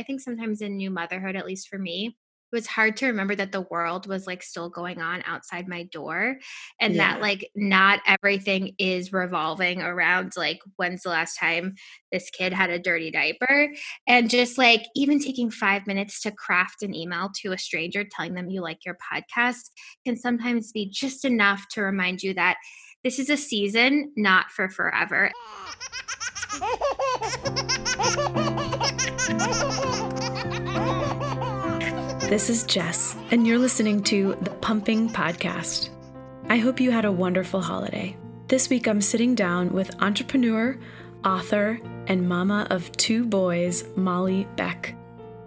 I think sometimes in new motherhood, at least for me, it was hard to remember that the world was like still going on outside my door, and that like not everything is revolving around like when's the last time this kid had a dirty diaper, and just like even taking 5 minutes to craft an email to a stranger telling them you like your podcast can sometimes be just enough to remind you that this is a season, not for forever. This is Jess, and you're listening to The Pumping Podcast. I hope you had a wonderful holiday. This week, I'm sitting down with entrepreneur, author, and mama of two boys, Molly Beck.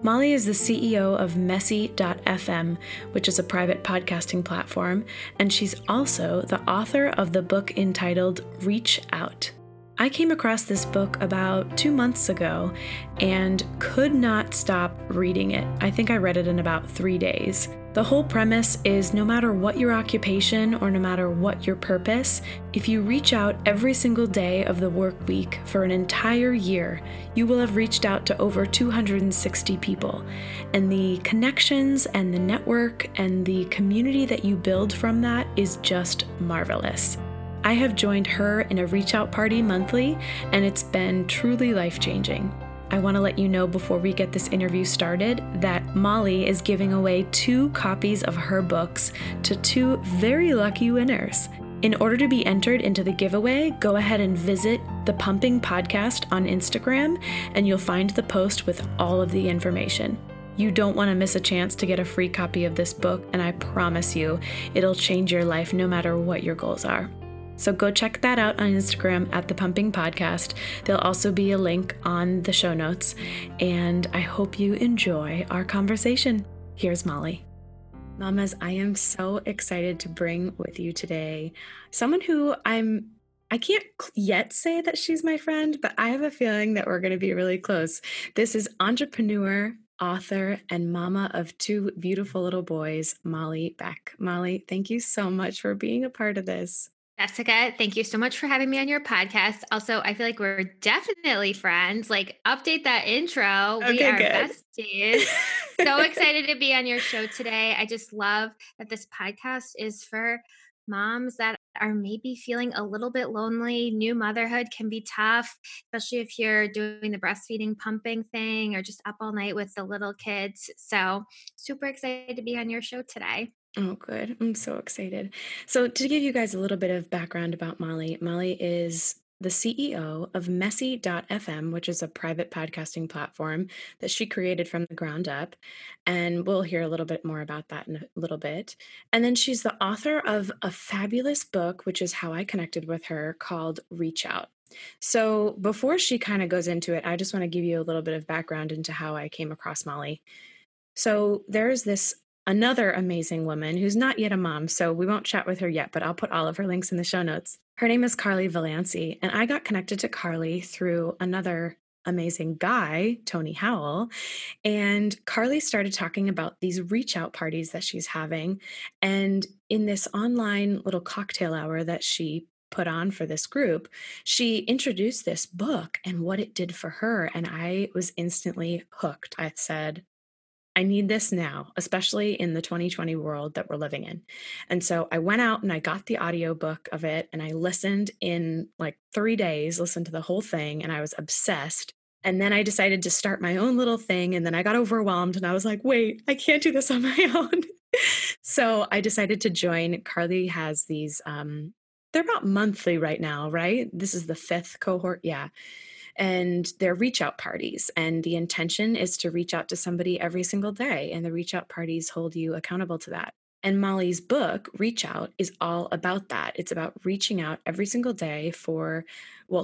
Molly is the CEO of Messy.fm, which is a private podcasting platform, and she's also the author of the book entitled Reach Out. I came across this book about 2 months ago and could not stop reading it. I think I read it in about 3 days. The whole premise is no matter what your occupation or no matter what your purpose, if you reach out every single day of the work week for an entire year, you will have reached out to over 260 people. And the connections and the network and the community that you build from that is just marvelous. I have joined her in a reach out party monthly, and it's been truly life-changing. I want to let you know before we get this interview started that Molly is giving away 2 copies of her books to 2 very lucky winners. In order to be entered into the giveaway, go ahead and visit The Pumping Podcast on Instagram, and you'll find the post with all of the information. You don't want to miss a chance to get a free copy of this book, and I promise you, it'll change your life no matter what your goals are. So go check that out on Instagram at The Pumping Podcast. There'll also be a link on the show notes. And I hope you enjoy our conversation. Here's Molly. Mamas, I am so excited to bring with you today someone who I can't yet say that she's my friend, but I have a feeling that we're going to be really close. This is entrepreneur, author, and mama of 2 beautiful little boys, Molly Beck. Molly, thank you so much for being a part of this. Jessica, thank you so much for having me on your podcast. Also, I feel like we're definitely friends. Like, update that intro. Okay, we are good besties. So excited to be on your show today. I just love that this podcast is for moms that are maybe feeling a little bit lonely. New motherhood can be tough, especially if you're doing the breastfeeding, pumping thing, or just up all night with the little kids. So super excited to be on your show today. Oh, good. I'm so excited. So to give you guys a little bit of background about Molly, Molly is the CEO of Messy.fm, which is a private podcasting platform that she created from the ground up. And we'll hear a little bit more about that in a little bit. And then she's the author of a fabulous book, which is how I connected with her, called Reach Out. So before she kind of goes into it, I just want to give you a little bit of background into how I came across Molly. So there's another amazing woman who's not yet a mom, so we won't chat with her yet, but I'll put all of her links in the show notes. Her name is Carly Valancey, and I got connected to Carly through another amazing guy, Tony Howell, and Carly started talking about these reach out parties that she's having, and in this online little cocktail hour that she put on for this group, she introduced this book and what it did for her, and I was instantly hooked. I said, I need this now, especially in the 2020 world that we're living in. And so I went out and I got the audiobook of it and I listened in like 3 days, listened to the whole thing, and I was obsessed. And then I decided to start my own little thing, and then I got overwhelmed and I was like, wait, I can't do this on my own. So I decided to join. Carly has these, they're about monthly right now, right? This is the 5th cohort. Yeah. And they're reach out parties. And the intention is to reach out to somebody every single day. And the reach out parties hold you accountable to that. And Molly's book, Reach Out, is all about that. It's about reaching out every single day for, well,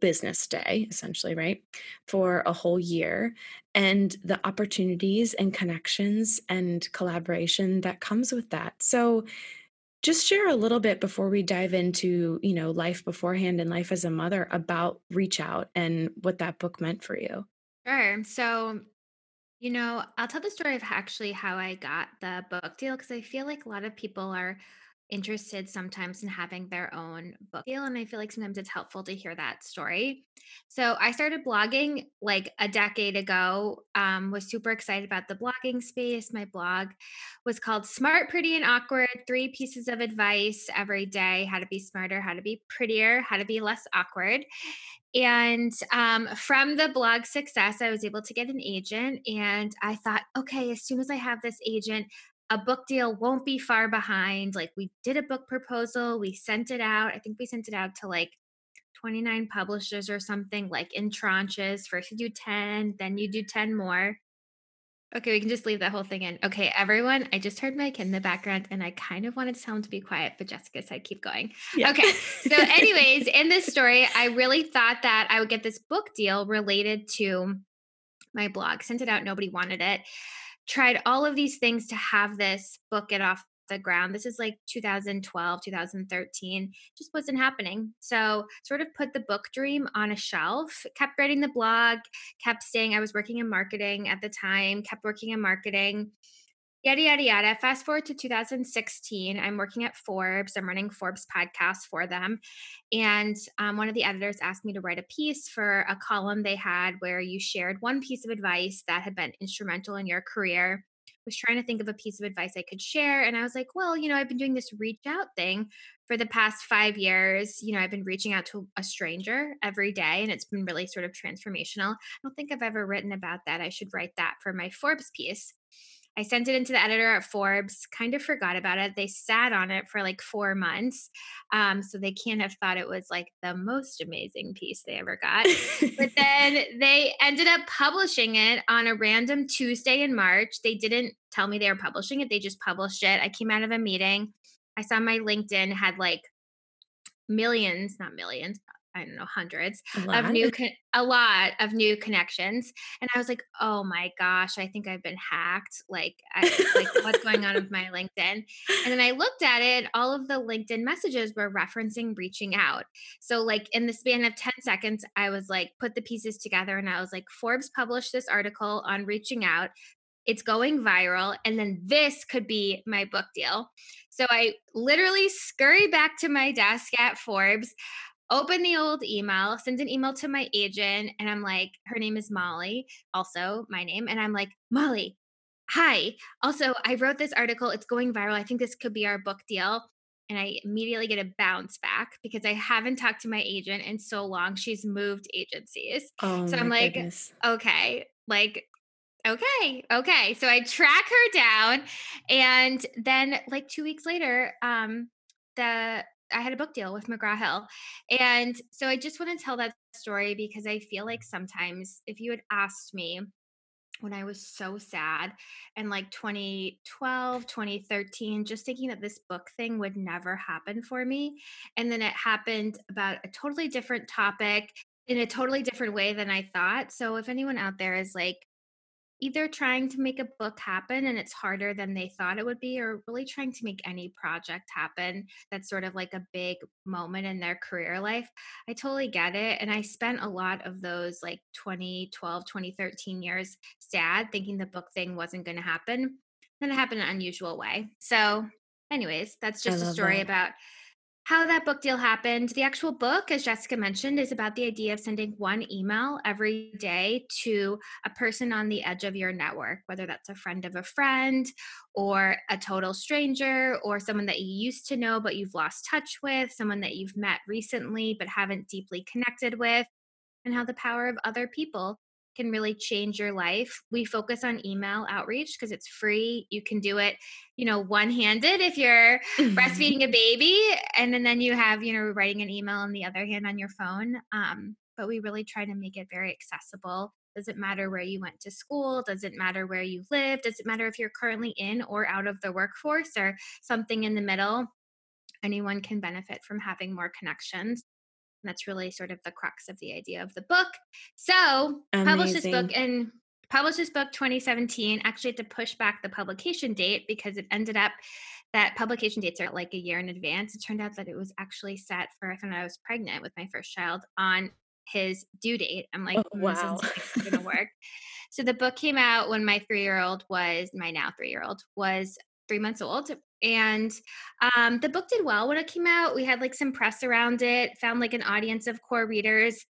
business day, essentially, right? For a whole year. And the opportunities and connections and collaboration that comes with that. So just share a little bit before we dive into, you know, life beforehand and life as a mother about Reach Out and what that book meant for you. Sure. So, you know, I'll tell the story of actually how I got the book deal, because I feel like a lot of people are interested sometimes in having their own book deal. And I feel like sometimes it's helpful to hear that story. So I started blogging like a decade ago, was super excited about the blogging space. My blog was called Smart, Pretty, and Awkward, 3 pieces of advice every day, how to be smarter, how to be prettier, how to be less awkward. And from the blog success, I was able to get an agent. And I thought, okay, as soon as I have this agent, a book deal won't be far behind. Like, we did a book proposal, we sent it out. I think we sent it out to like 29 publishers or something, like in tranches. First you do 10, then you do 10 more. Okay, we can just leave that whole thing in. Okay, everyone, I just heard my kid in the background and I kind of wanted to tell him to be quiet, but Jessica said keep going. Yeah. Okay, so anyways, in this story, I really thought that I would get this book deal related to my blog. Sent it out, nobody wanted it. Tried all of these things to have this book get off the ground. This is like 2012, 2013, just wasn't happening. So sort of put the book dream on a shelf, kept writing the blog, kept staying. I was working in marketing at the time, kept working in marketing, yada, yada, yada. Fast forward to 2016, I'm working at Forbes. I'm running Forbes podcast for them. And one of the editors asked me to write a piece for a column they had where you shared one piece of advice that had been instrumental in your career. Was trying to think of a piece of advice I could share. And I was like, well, you know, I've been doing this reach out thing for the past 5 years. You know, I've been reaching out to a stranger every day and it's been really sort of transformational. I don't think I've ever written about that. I should write that for my Forbes piece. I sent it into the editor at Forbes, kind of forgot about it. They sat on it for like 4 months. So they can't have thought it was like the most amazing piece they ever got. But then they ended up publishing it on a random Tuesday in March. They didn't tell me they were publishing it. They just published it. I came out of a meeting. I saw my LinkedIn had like millions, not millions, I don't know, hundreds of new connections. And I was like, oh my gosh, I think I've been hacked. Like what's going on with my LinkedIn? And then I looked at it, all of the LinkedIn messages were referencing reaching out. So like in the span of 10 seconds, I was like, put the pieces together. And I was like, Forbes published this article on reaching out. It's going viral. And then this could be my book deal. So I literally scurry back to my desk at Forbes, open the old email, send an email to my agent. And I'm like, her name is Molly, also my name. And I'm like, Molly, hi. Also, I wrote this article. It's going viral. I think this could be our book deal. And I immediately get a bounce back because I haven't talked to my agent in so long. She's moved agencies. Oh, so I'm like, goodness. Okay. So I track her down. And then like 2 weeks later, I had a book deal with McGraw-Hill. And so I just want to tell that story because I feel like sometimes if you had asked me when I was so sad and like 2012, 2013, just thinking that this book thing would never happen for me. And then it happened about a totally different topic in a totally different way than I thought. So if anyone out there is like, either trying to make a book happen and it's harder than they thought it would be, or really trying to make any project happen that's sort of like a big moment in their career life, I totally get it. And I spent a lot of those like 2012, 2013 years sad, thinking the book thing wasn't going to happen. Then it happened in an unusual way. So anyways, that's just a story about how that book deal happened. The actual book, as Jessica mentioned, is about the idea of sending one email every day to a person on the edge of your network, whether that's a friend of a friend or a total stranger or someone that you used to know but you've lost touch with, someone that you've met recently but haven't deeply connected with, and how the power of other people can really change your life. We focus on email outreach because it's free. You can do it, you know, one-handed if you're breastfeeding a baby, and then you have, you know, writing an email on the other hand on your phone. But we really try to make it very accessible. Doesn't matter where you went to school, doesn't matter where you live, doesn't matter if you're currently in or out of the workforce or something in the middle. Anyone can benefit from having more connections. And that's really sort of the crux of the idea of the book. So published this book 2017. Actually had to push back the publication date because it ended up that publication dates are like a year in advance. It turned out that it was actually set for, I found out I was pregnant with my first child on his due date. I'm like, oh, wow, this isn't going to work. So the book came out when my 3-year-old was 3 months old. And the book did well when it came out. We had like some press around it, found like an audience of core readers.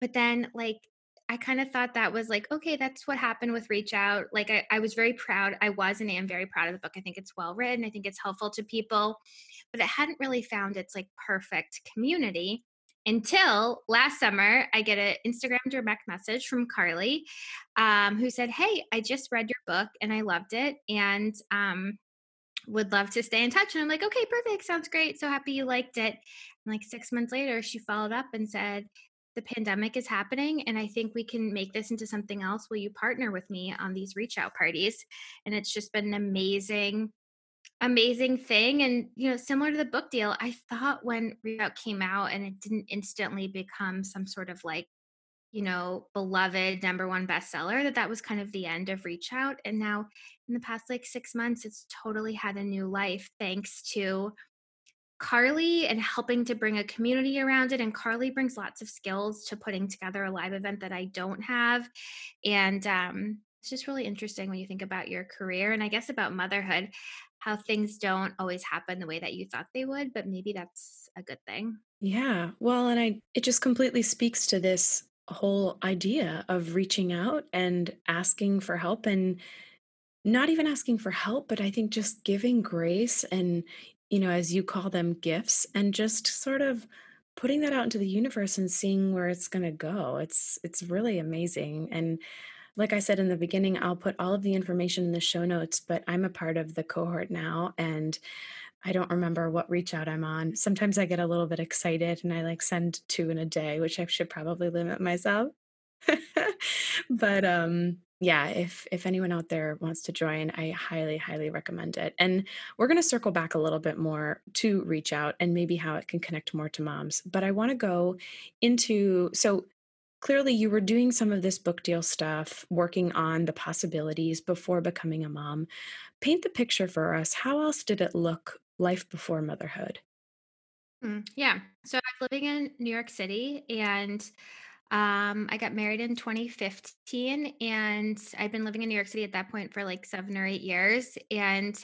But then like, I kind of thought that was like, okay, that's what happened with Reach Out. Like I was very proud. I was and am very proud of the book. I think it's well written. I think it's helpful to people, but it hadn't really found its like perfect community until last summer. I get an Instagram direct message from Carly, who said, "Hey, I just read your book and I loved it and would love to stay in touch." And I'm like, "Okay, perfect. Sounds great. So happy you liked it." And like 6 months later, she followed up and said, "The pandemic is happening and I think we can make this into something else. Will you partner with me on these Reach Out parties?" And it's just been an amazing, amazing thing. And, you know, similar to the book deal, I thought when Reach Out came out and it didn't instantly become some sort of like, you know, beloved #1 bestseller, that was kind of the end of Reach Out. And now in the past like 6 months, it's totally had a new life thanks to Carly and helping to bring a community around it. And Carly brings lots of skills to putting together a live event that I don't have. And it's just really interesting when you think about your career and I guess about motherhood, how things don't always happen the way that you thought they would, but maybe that's a good thing. Yeah. Well, and it just completely speaks to this whole idea of reaching out and asking for help, and not even asking for help, but I think just giving grace and, you know, as you call them, gifts, and just sort of putting that out into the universe and seeing where it's going to go. It's really amazing. And like I said in the beginning, I'll put all of the information in the show notes, but I'm a part of the cohort now and I don't remember what Reach Out I'm on. Sometimes I get a little bit excited and I like send 2 in a day, which I should probably limit myself. But yeah, if anyone out there wants to join, I highly, highly recommend it. And we're going to circle back a little bit more to Reach Out and maybe how it can connect more to moms. But I want to go into, so clearly you were doing some of this book deal stuff, working on the possibilities before becoming a mom. Paint the picture for us. How else did it look, life before motherhood? Yeah. So I was living in New York City and I got married in 2015 and I'd been living in New York City at that point for like 7 or 8 years and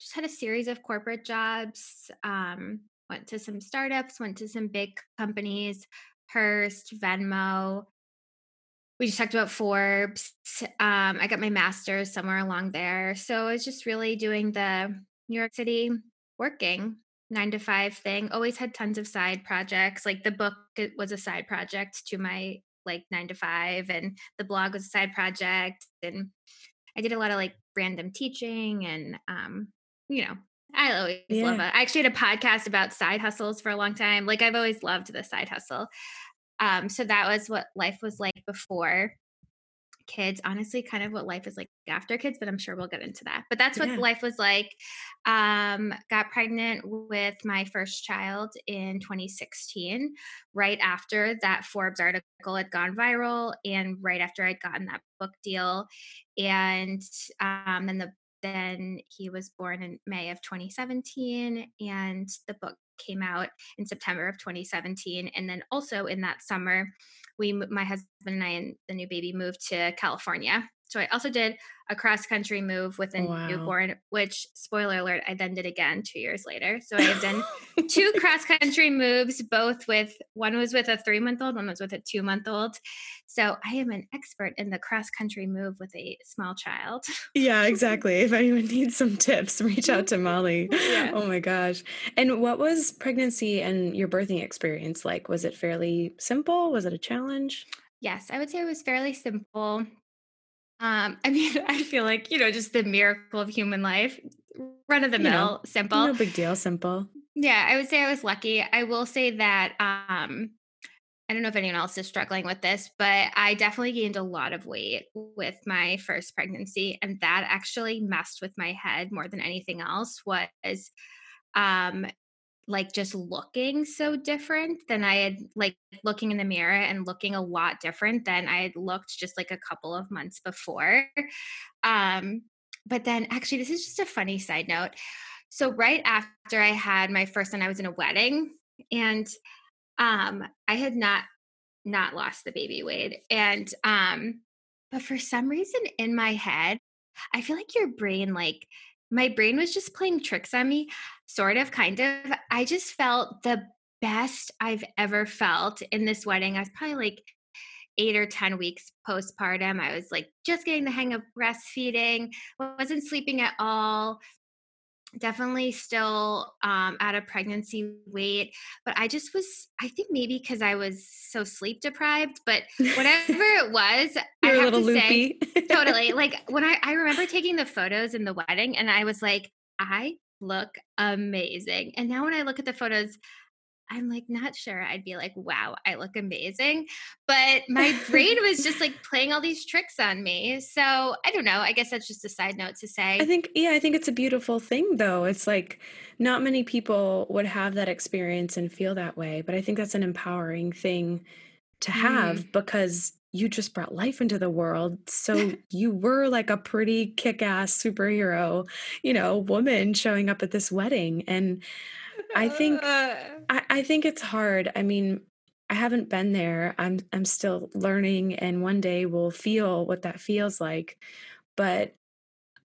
just had a series of corporate jobs, went to some startups, went to some big companies, Hearst, Venmo. We just talked about Forbes. I got my master's somewhere along there. So I was just really doing the New York City working 9-to-5 thing, always had tons of side projects. Like the book was a side project to my like 9-to-5 and the blog was a side project. And I did a lot of like random teaching and, you know, I always love it. I actually had a podcast about side hustles for a long time. Like I've always loved the side hustle. So that was what life was like before kids, honestly, kind of what life is like after kids, but I'm sure we'll get into that. But that's what life was like. Got pregnant with my first child in 2016, right after that Forbes article had gone viral and right after I'd gotten that book deal. And then he was born in May of 2017 and the book came out in September of 2017. And then also in that summer, my husband and I and the new baby moved to California. So I also did a cross-country move with a newborn, which, spoiler alert, I then did again 2 years later. So I have done 2 cross-country moves, one was with a 3-month-old, one was with a 2-month-old. So I am an expert in the cross-country move with a small child. Yeah, exactly. If anyone needs some tips, reach out to Molly. Yeah. Oh my gosh. And what was pregnancy and your birthing experience like? Was it fairly simple? Was it a challenge? Yes, I would say it was fairly simple. I mean, I feel like, you know, just the miracle of human life, run of the mill, simple. No big deal, simple. Yeah, I would say I was lucky. I will say that, I don't know if anyone else is struggling with this, but I definitely gained a lot of weight with my first pregnancy. And that actually messed with my head more than anything else was, like just looking so different than I had, like looking in the mirror and looking a lot different than I had looked just like a couple of months before. But then actually, this is just a funny side note. So right after I had my first son, I was in a wedding and I had not lost the baby weight. And but for some reason in my head, I feel like your brain like my brain was just playing tricks on me, sort of, kind of. I just felt the best I've ever felt in this wedding. I was probably like 8 or 10 weeks postpartum. I was like just getting the hang of breastfeeding, wasn't sleeping at all, definitely still at a pregnancy weight. But I just was, I think maybe because I was so sleep deprived, but whatever it was, I have to loopy. Say, totally. Like when I remember taking the photos in the wedding and I was like, I look amazing. And now when I look at the photos, I'm like, not sure. I'd be like, wow, I look amazing. But my brain was just like playing all these tricks on me. So I don't know. I guess that's just a side note to say. I think it's a beautiful thing though. It's like not many people would have that experience and feel that way. But I think that's an empowering thing to have because you just brought life into the world. So you were like a pretty kick-ass superhero, woman showing up at this wedding. And I think it's hard. I mean, I haven't been there. I'm still learning, and one day we'll feel what that feels like. But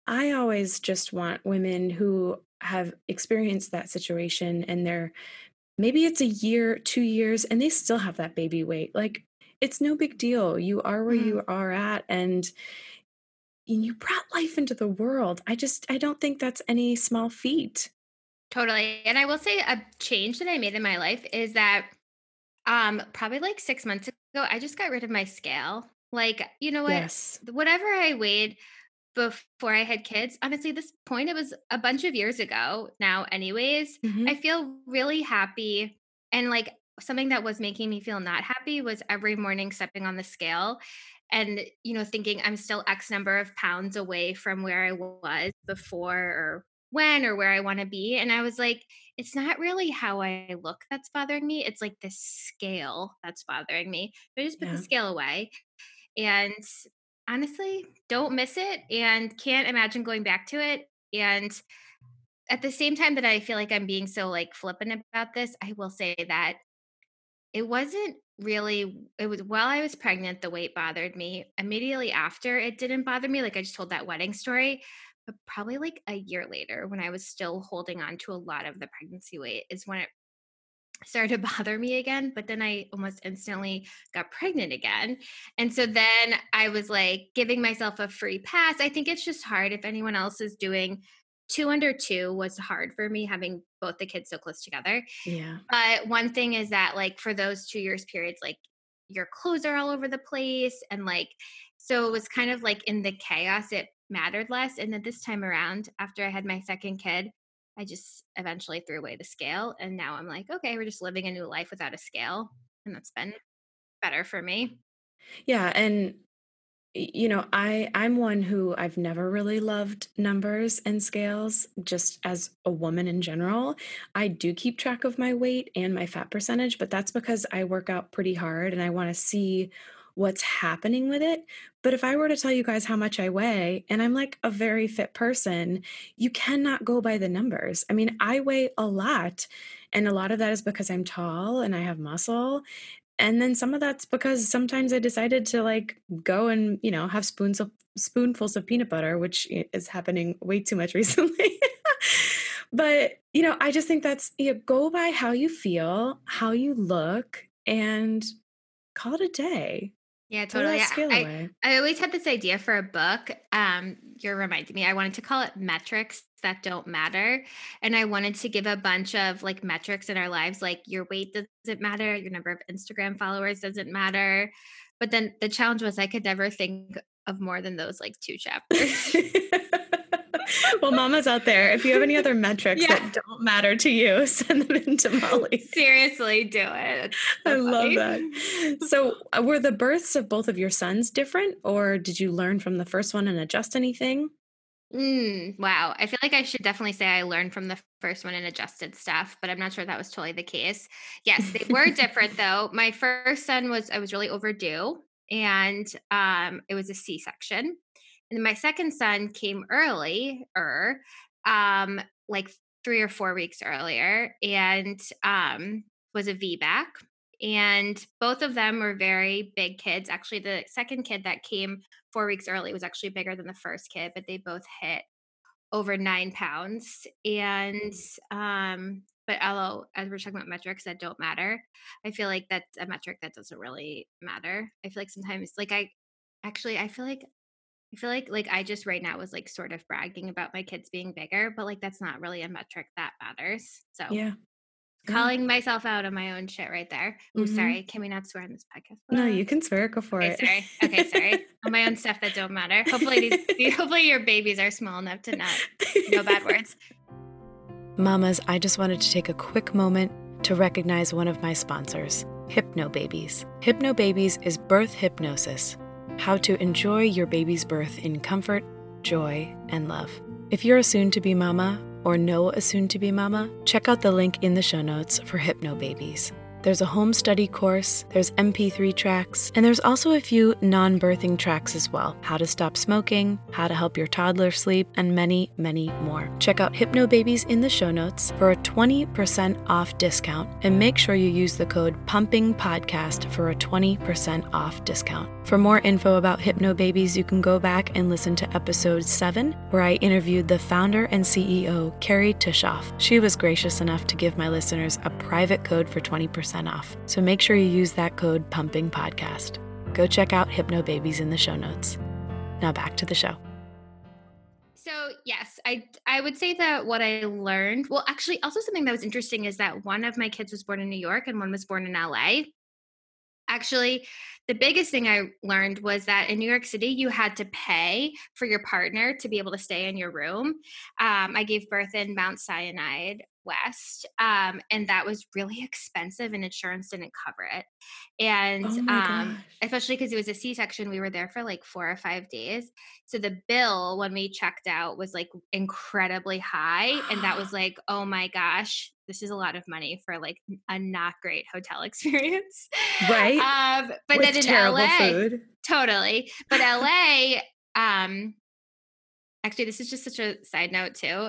I always just want women who have experienced that situation and maybe it's a year, 2 years, and they still have that baby weight. Like, it's no big deal. You are where you are at, and you brought life into the world. I don't think that's any small feat. Totally. And I will say a change that I made in my life is that probably like 6 months ago, I just got rid of my scale. Like, you know what? Yes. Whatever I weighed before I had kids, honestly, this point, it was a bunch of years ago now anyways. Mm-hmm. I feel really happy. And like something that was making me feel not happy was every morning stepping on the scale and, thinking I'm still X number of pounds away from where I was before or when or where I want to be. And I was like, it's not really how I look that's bothering me. It's like the scale that's bothering me. So I just put the scale away. And honestly, don't miss it and can't imagine going back to it. And at the same time that I feel like I'm being so like flippant about this, I will say that it was while I was pregnant, the weight bothered me. Immediately after, it didn't bother me. Like I just told that wedding story. But probably like a year later, when I was still holding on to a lot of the pregnancy weight, is when it started to bother me again. But then I almost instantly got pregnant again. And so then I was like giving myself a free pass. I think it's just hard. If anyone else is doing 2 under 2, was hard for me having both the kids so close together. Yeah. But one thing is that like for those 2 years periods, like your clothes are all over the place. And like, so it was kind of like in the chaos, it mattered less. And then this time around, after I had my second kid, I just eventually threw away the scale. And now I'm like, okay, we're just living a new life without a scale. And that's been better for me. Yeah. And I'm one who I've never really loved numbers and scales, just as a woman in general. I do keep track of my weight and my fat percentage, but that's because I work out pretty hard and I want to see what's happening with it. But if I were to tell you guys how much I weigh, and I'm like a very fit person, you cannot go by the numbers. I mean, I weigh a lot, and a lot of that is because I'm tall and I have muscle. And then some of that's because sometimes I decided to like go and, have spoonfuls of peanut butter, which is happening way too much recently. But, I just think that's, go by how you feel, how you look, and call it a day. Yeah, totally. I always had this idea for a book. You're reminding me. I wanted to call it Metrics That Don't Matter. And I wanted to give a bunch of like metrics in our lives, like your weight doesn't matter, your number of Instagram followers doesn't matter. But then the challenge was I could never think of more than those like 2 chapters. Well, mamas out there, if you have any other metrics that don't matter to you, send them in to Molly. Seriously, do it. I love that. So were the births of both of your sons different, or did you learn from the first one and adjust anything? Wow. I feel like I should definitely say I learned from the first one and adjusted stuff, but I'm not sure that was totally the case. Yes, they were different though. My first son I was really overdue, and it was a C-section. And then my second son came earlier, like 3 or 4 weeks earlier, and was a VBAC. And both of them were very big kids. Actually, the second kid that came 4 weeks early was actually bigger than the first kid, but they both hit over 9 pounds. And, but although, as we're talking about metrics that don't matter, I feel like that's a metric that doesn't really matter. I feel like sometimes, like I feel like I just right now was like sort of bragging about my kids being bigger, but like that's not really a metric that matters. So yeah. Calling myself out on my own shit right there. Oh, sorry. Can we not swear on this podcast? No, you can swear. Go for it. Sorry. Okay, sorry. On my own stuff that don't matter. Hopefully, hopefully your babies are small enough to not know bad words. Mamas, I just wanted to take a quick moment to recognize one of my sponsors, Hypnobabies. Hypnobabies is birth hypnosis, how to enjoy your baby's birth in comfort, joy, and love. If you're a soon-to-be mama, or know a soon-to-be mama, check out the link in the show notes for Hypnobabies. There's a home study course, there's MP3 tracks, and there's also a few non-birthing tracks as well. How to stop smoking, how to help your toddler sleep, and many, many more. Check out Hypnobabies in the show notes for a 20% off discount, and make sure you use the code PUMPINGPODCAST for a 20% off discount. For more info about Hypnobabies, you can go back and listen to episode 7, where I interviewed the founder and CEO, Carrie Tishoff. She was gracious enough to give my listeners a private code for 20% off. So make sure you use that code PUMPINGPODCAST. Go check out Hypnobabies in the show notes. Now back to the show. So yes, I would say that what I learned, well, actually also something that was interesting is that one of my kids was born in New York and one was born in LA. Actually, the biggest thing I learned was that in New York City, you had to pay for your partner to be able to stay in your room. I gave birth in Mount Sinai West, and that was really expensive, and insurance didn't cover it. And especially because it was a C-section, we were there for like 4 or 5 days. So the bill when we checked out was like incredibly high, and that was like, oh my gosh, this is a lot of money for like a not great hotel experience. Right. But with then in LA, food. Totally. But LA, actually, this is just such a side note too.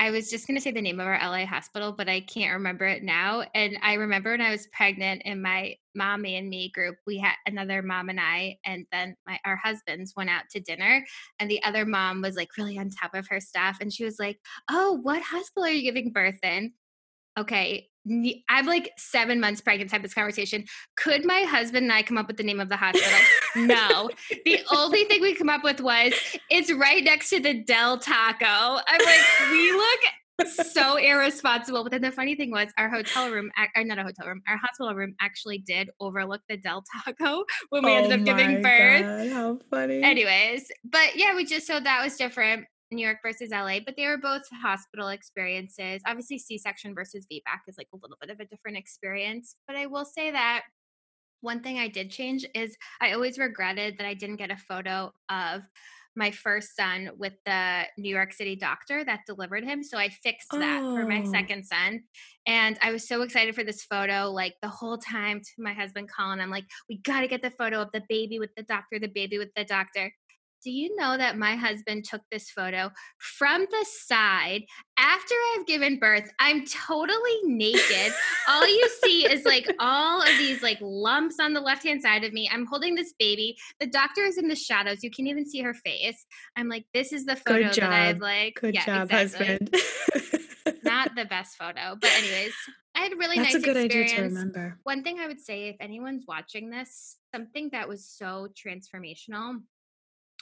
I was just going to say the name of our LA hospital, but I can't remember it now. And I remember when I was pregnant in my mommy and me group, we had another mom and I, and then our husbands went out to dinner, and the other mom was like really on top of her stuff. And she was like, oh, what hospital are you giving birth in? Okay. I'm like 7 months pregnant to have this conversation. Could my husband and I come up with the name of the hospital? No. The only thing we come up with was, it's right next to the Del Taco. I'm like, we look so irresponsible. But then the funny thing was our hospital room actually did overlook the Del Taco when we ended up giving birth. God, how funny. Anyways, but yeah, so that was different. New York versus LA, but they were both hospital experiences. Obviously, C-section versus VBAC is like a little bit of a different experience, but I will say that one thing I did change is I always regretted that I didn't get a photo of my first son with the New York City doctor that delivered him. So I fixed that for my second son. And I was so excited for this photo, like the whole time to my husband, Colin, I'm like, we got to get the photo of the baby with the doctor, the baby with the doctor. Do you know that my husband took this photo from the side after I've given birth? I'm totally naked. All you see is like all of these like lumps on the left-hand side of me. I'm holding this baby. The doctor is in the shadows. You can't even see her face. I'm like, this is the photo that I've like. Good job, exactly. Husband. Not the best photo, but anyways, I had a really nice experience. That's a good idea to remember. One thing I would say, if anyone's watching this, something that was so transformational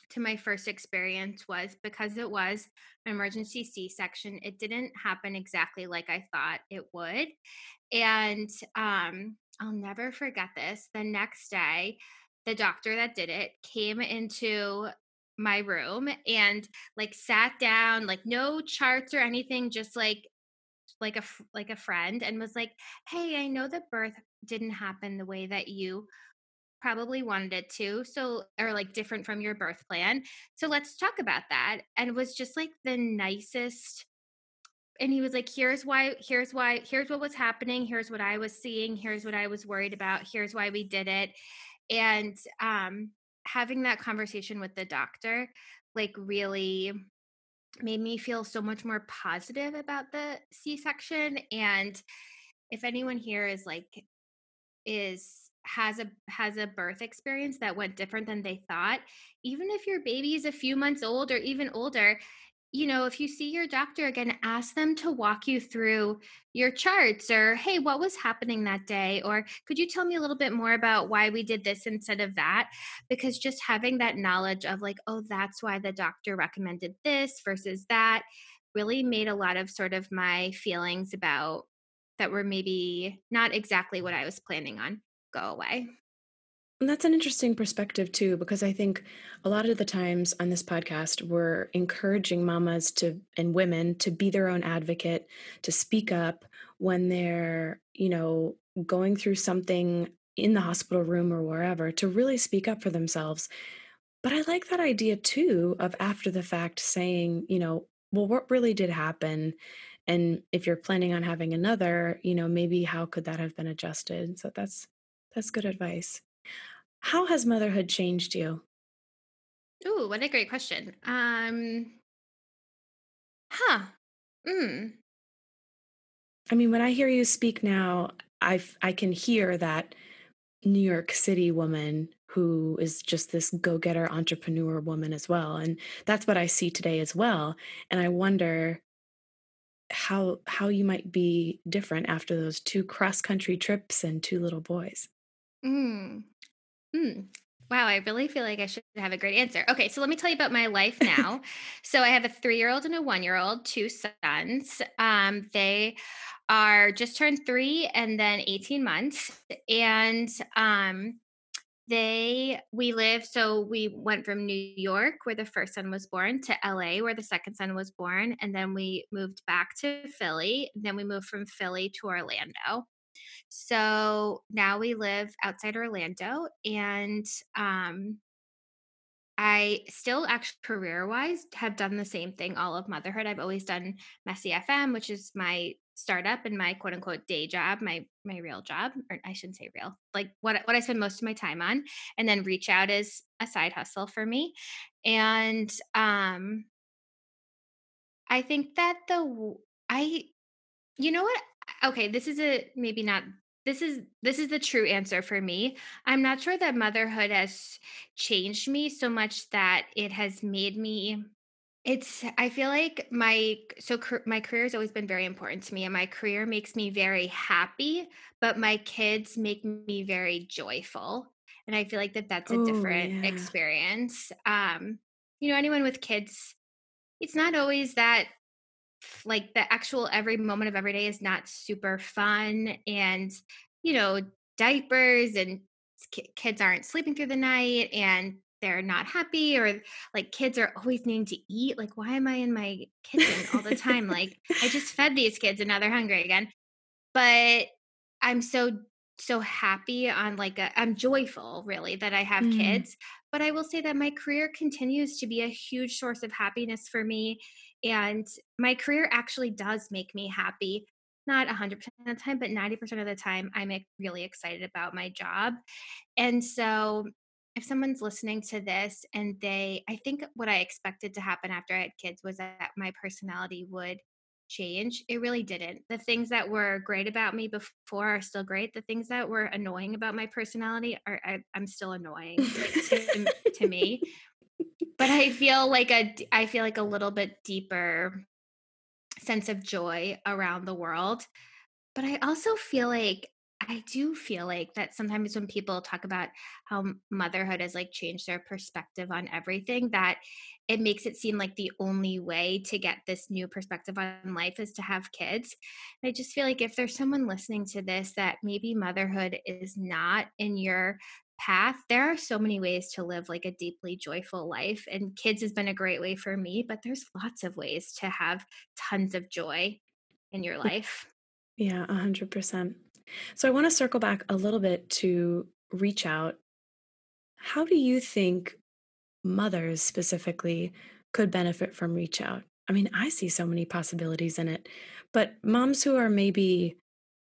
to my first experience was, because it was an emergency C-section, it didn't happen exactly like I thought it would. And I'll never forget this. The next day, the doctor that did it came into my room and like sat down, like no charts or anything, just like a friend, and was like, hey, I know the birth didn't happen the way that you probably wanted it to, or like different from your birth plan. So let's talk about that. And it was just like the nicest. And he was like, here's what was happening. Here's what I was seeing. Here's what I was worried about. Here's why we did it. And having that conversation with the doctor, like really made me feel so much more positive about the C-section. And if anyone here is like, has a birth experience that went different than they thought, even if your baby is a few months old or even older, you know, if you see your doctor again, ask them to walk you through your charts or, hey, what was happening that day? Or could you tell me a little bit more about why we did this instead of that? Because just having that knowledge of like, oh, that's why the doctor recommended this versus that really made a lot of sort of my feelings about that were maybe not exactly what I was planning on go away. And that's an interesting perspective too, because I think a lot of the times on this podcast, we're encouraging mamas to and women to be their own advocate, to speak up when they're, you know, going through something in the hospital room or wherever, to really speak up for themselves. But I like that idea too of after the fact saying, you know, well, what really did happen? And if you're planning on having another, you know, maybe how could that have been adjusted? So that's good advice. How has motherhood changed you? Ooh, what a great question. I mean, when I hear you speak now, I can hear that New York City woman who is just this go-getter entrepreneur woman as well. And that's what I see today as well. And I wonder how you might be different after those two cross-country trips and two little boys. Wow, I really feel like I should have a great answer. Okay, so let me tell you about my life now. So I have a 3-year-old and a 1-year-old, two sons. They are just turned 3 and then 18 months. And we went from New York, where the first son was born, to LA, where the second son was born. And then we moved back to Philly. Then we moved from Philly to Orlando. So now we live outside Orlando, and I still actually career-wise have done the same thing all of motherhood. I've always done Messy.fm, which is my startup and my quote-unquote day job, my real job, or I shouldn't say real, like what I spend most of my time on. And then Reach Out is a side hustle for me. And I think that you know what? Okay, this is the true answer for me. I'm not sure that motherhood has changed me so much that it has made me, I feel like my career has always been very important to me, and my career makes me very happy, but my kids make me very joyful. And I feel like that's a different experience. You know, anyone with kids, it's not always that, like the actual every moment of every day is not super fun, and you know, diapers and kids aren't sleeping through the night and they're not happy, or like kids are always needing to eat. Like, why am I in my kitchen all the time? Like, I just fed these kids and now they're hungry again. But I'm so happy on I'm joyful really that I have kids. But I will say that my career continues to be a huge source of happiness for me. And my career actually does make me happy, not 100% of the time, but 90% of the time, I'm really excited about my job. And so if someone's listening to this and I think what I expected to happen after I had kids was that my personality would change. It really didn't. The things that were great about me before are still great. The things that were annoying about my personality I'm still annoying to me. But I feel like a little bit deeper sense of joy around the world. But I also feel like, I do feel like that sometimes when people talk about how motherhood has like changed their perspective on everything, that it makes it seem like the only way to get this new perspective on life is to have kids. And I just feel like if there's someone listening to this, that maybe motherhood is not in your path, there are so many ways to live like a deeply joyful life. And kids has been a great way for me, but there's lots of ways to have tons of joy in your life. Yeah, 100%. So I want to circle back a little bit to Reach Out. How do you think mothers specifically could benefit from Reach Out? I mean, I see so many possibilities in it, but moms who are maybe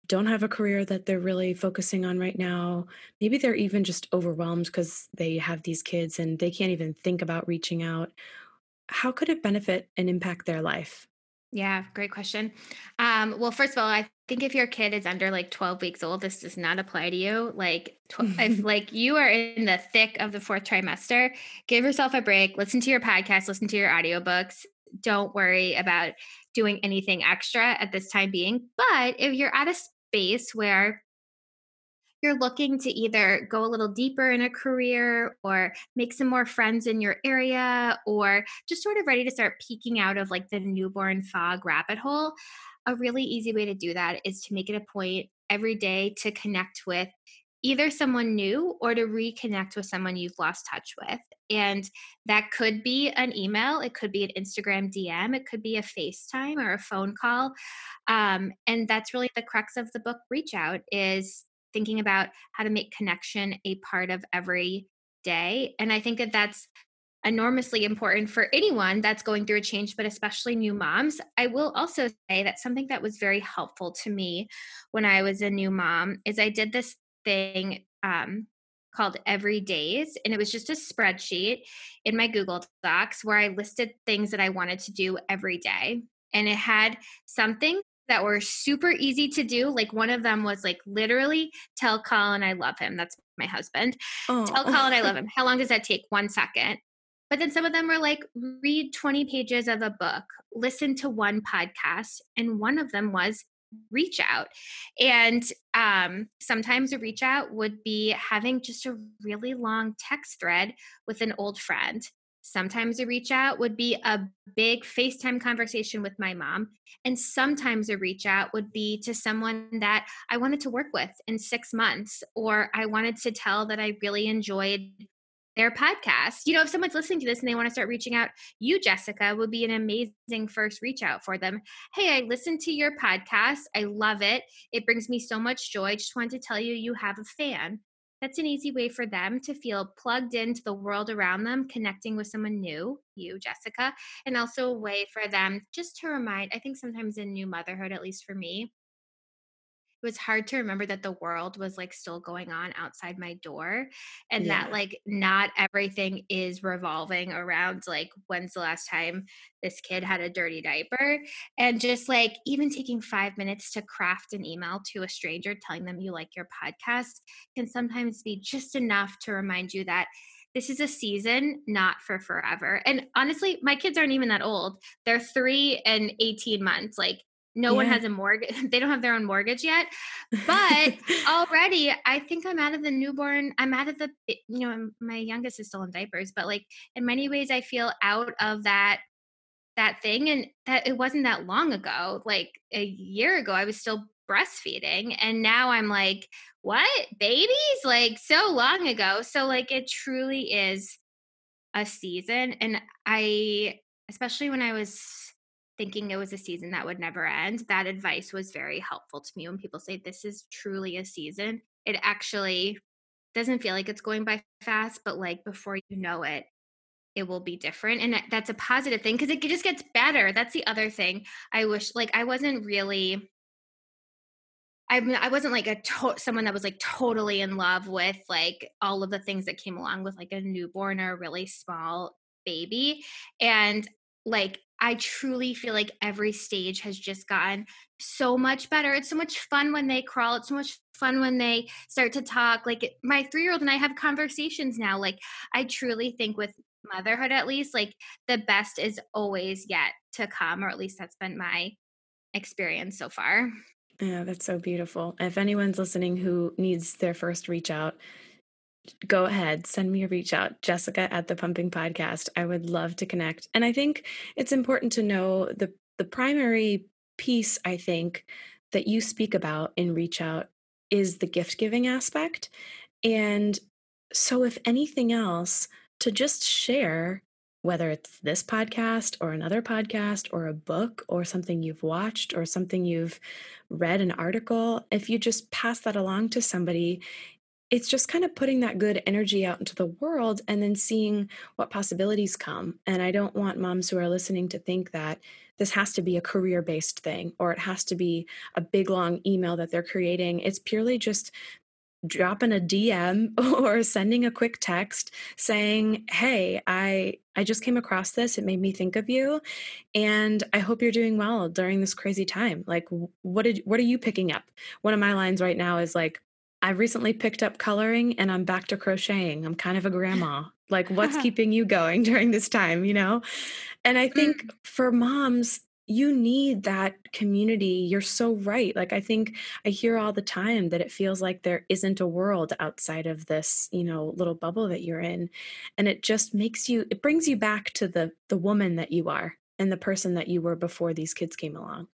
don't have a career that they're really focusing on right now, maybe they're even just overwhelmed because they have these kids and they can't even think about reaching out. How could it benefit and impact their life? Yeah, great question. Well, first of all, I think if your kid is under like 12 weeks old, this does not apply to you. Like, if like you are in the thick of the 4th trimester, give yourself a break, listen to your podcast, listen to your audiobooks, don't worry about doing anything extra at this time being. But if you're at a space where you're looking to either go a little deeper in a career or make some more friends in your area, or just sort of ready to start peeking out of like the newborn fog rabbit hole, a really easy way to do that is to make it a point every day to connect with either someone new or to reconnect with someone you've lost touch with. And that could be an email, it could be an Instagram DM, it could be a FaceTime or a phone call. And that's really the crux of the book, Reach Out, is thinking about how to make connection a part of every day. And I think that that's enormously important for anyone that's going through a change, but especially new moms. I will also say that something that was very helpful to me when I was a new mom is I did this thing called Every Days. And it was just a spreadsheet in my Google Docs where I listed things that I wanted to do every day. And it had something that were super easy to do. Like one of them was like literally tell Colin I love him. That's my husband. Oh. Tell Colin I love him. How long does that take? 1 second. But then some of them were like read 20 pages of a book, listen to one podcast. And one of them was reach out. And sometimes a reach out would be having just a really long text thread with an old friend. Sometimes a reach out would be a big FaceTime conversation with my mom. And sometimes a reach out would be to someone that I wanted to work with in 6 months, or I wanted to tell that I really enjoyed their podcast. You know, if someone's listening to this and they want to start reaching out, you, Jessica, would be an amazing first reach out for them. Hey, I listened to your podcast. I love it. It brings me so much joy. Just wanted to tell you, you have a fan. That's an easy way for them to feel plugged into the world around them, connecting with someone new, you, Jessica, and also a way for them just to remind, I think sometimes in new motherhood, at least for me, it was hard to remember that the world was like still going on outside my door, and that like not everything is revolving around like when's the last time this kid had a dirty diaper, and just like even taking 5 minutes to craft an email to a stranger telling them you like your podcast can sometimes be just enough to remind you that this is a season, not for forever. And honestly, my kids aren't even that old. They're 3 and 18 months. Like No one has a mortgage. They don't have their own mortgage yet, but already I think I'm out of the newborn. I'm out of the, you know, my youngest is still in diapers, but like in many ways I feel out of that thing. And that it wasn't that long ago, like a year ago, I was still breastfeeding. And now I'm like, what? Babies? Like so long ago. So like, it truly is a season. And I, especially when I was thinking it was a season that would never end, that advice was very helpful to me. When people say this is truly a season, it actually doesn't feel like it's going by fast, but like before you know it, it will be different. And that's a positive thing because it just gets better. That's the other thing. I wish, like, I wasn't like someone that was like totally in love with like all of the things that came along with like a newborn or a really small baby. And like, I truly feel like every stage has just gotten so much better. It's so much fun when they crawl. It's so much fun when they start to talk. Like my 3-year-old and I have conversations now. Like I truly think with motherhood, at least, like the best is always yet to come, or at least that's been my experience so far. Yeah, that's so beautiful. If anyone's listening who needs their first reach out, go ahead, send me a reach out, Jessica at the Pumping Podcast. I would love to connect. And I think it's important to know the primary piece, I think, that you speak about in reach out is the gift giving aspect. And so if anything else, to just share, whether it's this podcast or another podcast or a book or something you've watched or something you've read, an article, if you just pass that along to somebody, it's just kind of putting that good energy out into the world and then seeing what possibilities come. And I don't want moms who are listening to think that this has to be a career-based thing, or it has to be a big, long email that they're creating. It's purely just dropping a DM or sending a quick text saying, hey, I just came across this. It made me think of you. And I hope you're doing well during this crazy time. Like, what are you picking up? One of my lines right now is like, I've recently picked up coloring and I'm back to crocheting. I'm kind of a grandma. Like, what's keeping you going during this time, you know? And I think for moms, you need that community. You're so right. Like, I think I hear all the time that it feels like there isn't a world outside of this, you know, little bubble that you're in. And it just makes you, it brings you back to the woman that you are and the person that you were before these kids came along.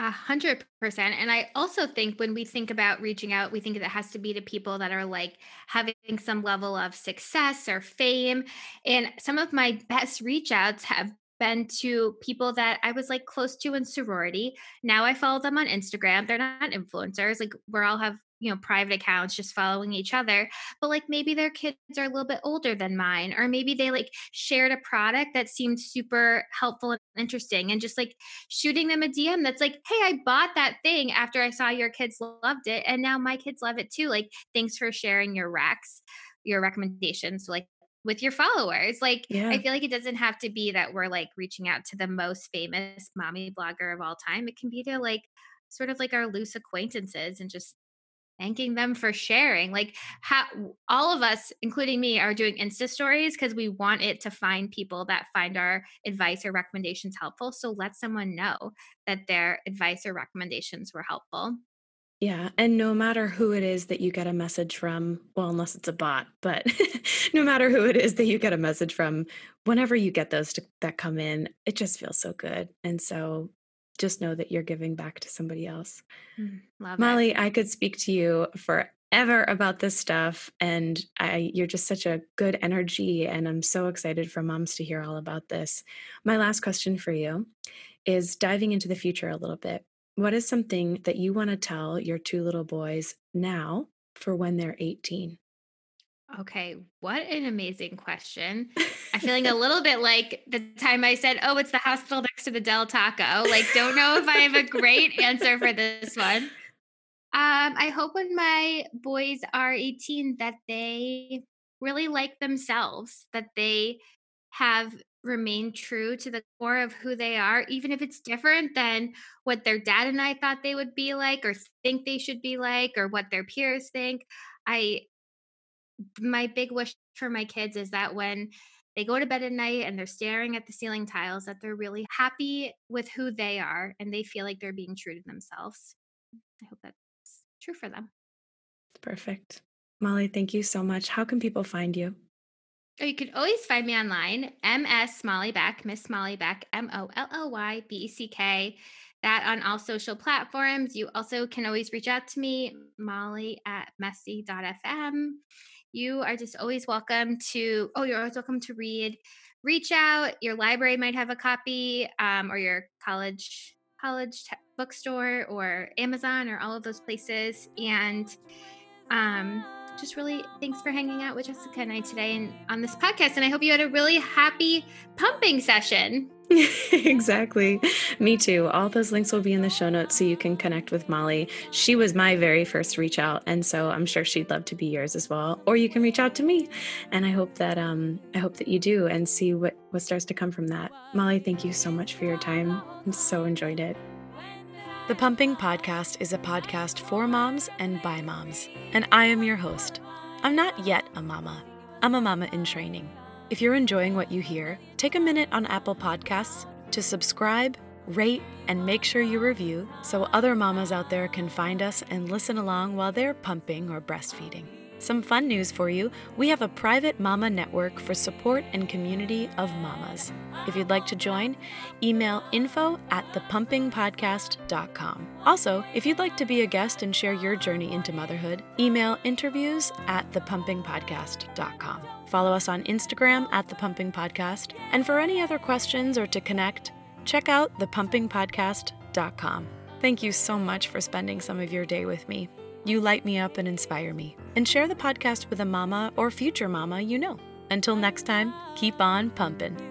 100%. And I also think when we think about reaching out, we think that it has to be to people that are like having some level of success or fame. And some of my best reach outs have been to people that I was like close to in sorority. Now I follow them on Instagram. They're not influencers. Like we all have, you know, private accounts just following each other, but like maybe their kids are a little bit older than mine, or maybe they like shared a product that seemed super helpful and interesting, and just like shooting them a DM that's like, hey, I bought that thing after I saw your kids loved it, and now my kids love it too. Like, thanks for sharing your recs, your recommendations, like with your followers. Like, yeah. I feel like it doesn't have to be that we're like reaching out to the most famous mommy blogger of all time. It can be to like sort of like our loose acquaintances and just thanking them for sharing. Like, how all of us, including me, are doing Insta stories because we want it to find people that find our advice or recommendations helpful. So let someone know that their advice or recommendations were helpful. Yeah. And no matter who it is that you get a message from, well, unless it's a bot, but no matter who it is that you get a message from, whenever you get those that come in, it just feels so good. And so just know that you're giving back to somebody else. Love Molly, it. I could speak to you forever about this stuff. And you're just such a good energy. And I'm so excited for moms to hear all about this. My last question for you is diving into the future a little bit. What is something that you want to tell your two little boys now for when they're 18? Okay, what an amazing question. I'm feeling a little bit like the time I said, oh, it's the hospital next to the Del Taco. Like, don't know if I have a great answer for this one. I hope when my boys are 18 that they really like themselves, that they have remained true to the core of who they are, even if it's different than what their dad and I thought they would be like, or think they should be like, or what their peers think. My big wish for my kids is that when they go to bed at night and they're staring at the ceiling tiles, that they're really happy with who they are and they feel like they're being true to themselves. I hope that's true for them. Perfect. Molly, thank you so much. How can people find you? Oh, you can always find me online, MS Molly Beck, Miss Molly Beck, MOLLYBECK. That on all social platforms. You also can always reach out to me, Molly at Messy.fm. You are just always welcome to, you're always welcome to reach out. Your library might have a copy, or your college bookstore or Amazon or all of those places. And just really thanks for hanging out with Jessica and I today and on this podcast. And I hope you had a really happy pumping session. Exactly. Me too. All those links will be in the show notes so you can connect with Molly. She was my very first reach out. And so I'm sure she'd love to be yours as well. Or you can reach out to me. And I hope that you do and see what starts to come from that. Molly, thank you so much for your time. I so enjoyed it. The Pumping Podcast is a podcast for moms and by moms. And I am your host. I'm not yet a mama. I'm a mama in training. If you're enjoying what you hear, take a minute on Apple Podcasts to subscribe, rate, and make sure you review so other mamas out there can find us and listen along while they're pumping or breastfeeding. Some fun news for you, we have a private mama network for support and community of mamas. If you'd like to join, email info@thepumpingpodcast.com. Also, if you'd like to be a guest and share your journey into motherhood, email interviews@thepumpingpodcast.com. Follow us on Instagram @thepumpingpodcast. And for any other questions or to connect, check out thepumpingpodcast.com. Thank you so much for spending some of your day with me. You light me up and inspire me. And share the podcast with a mama or future mama you know. Until next time, keep on pumping.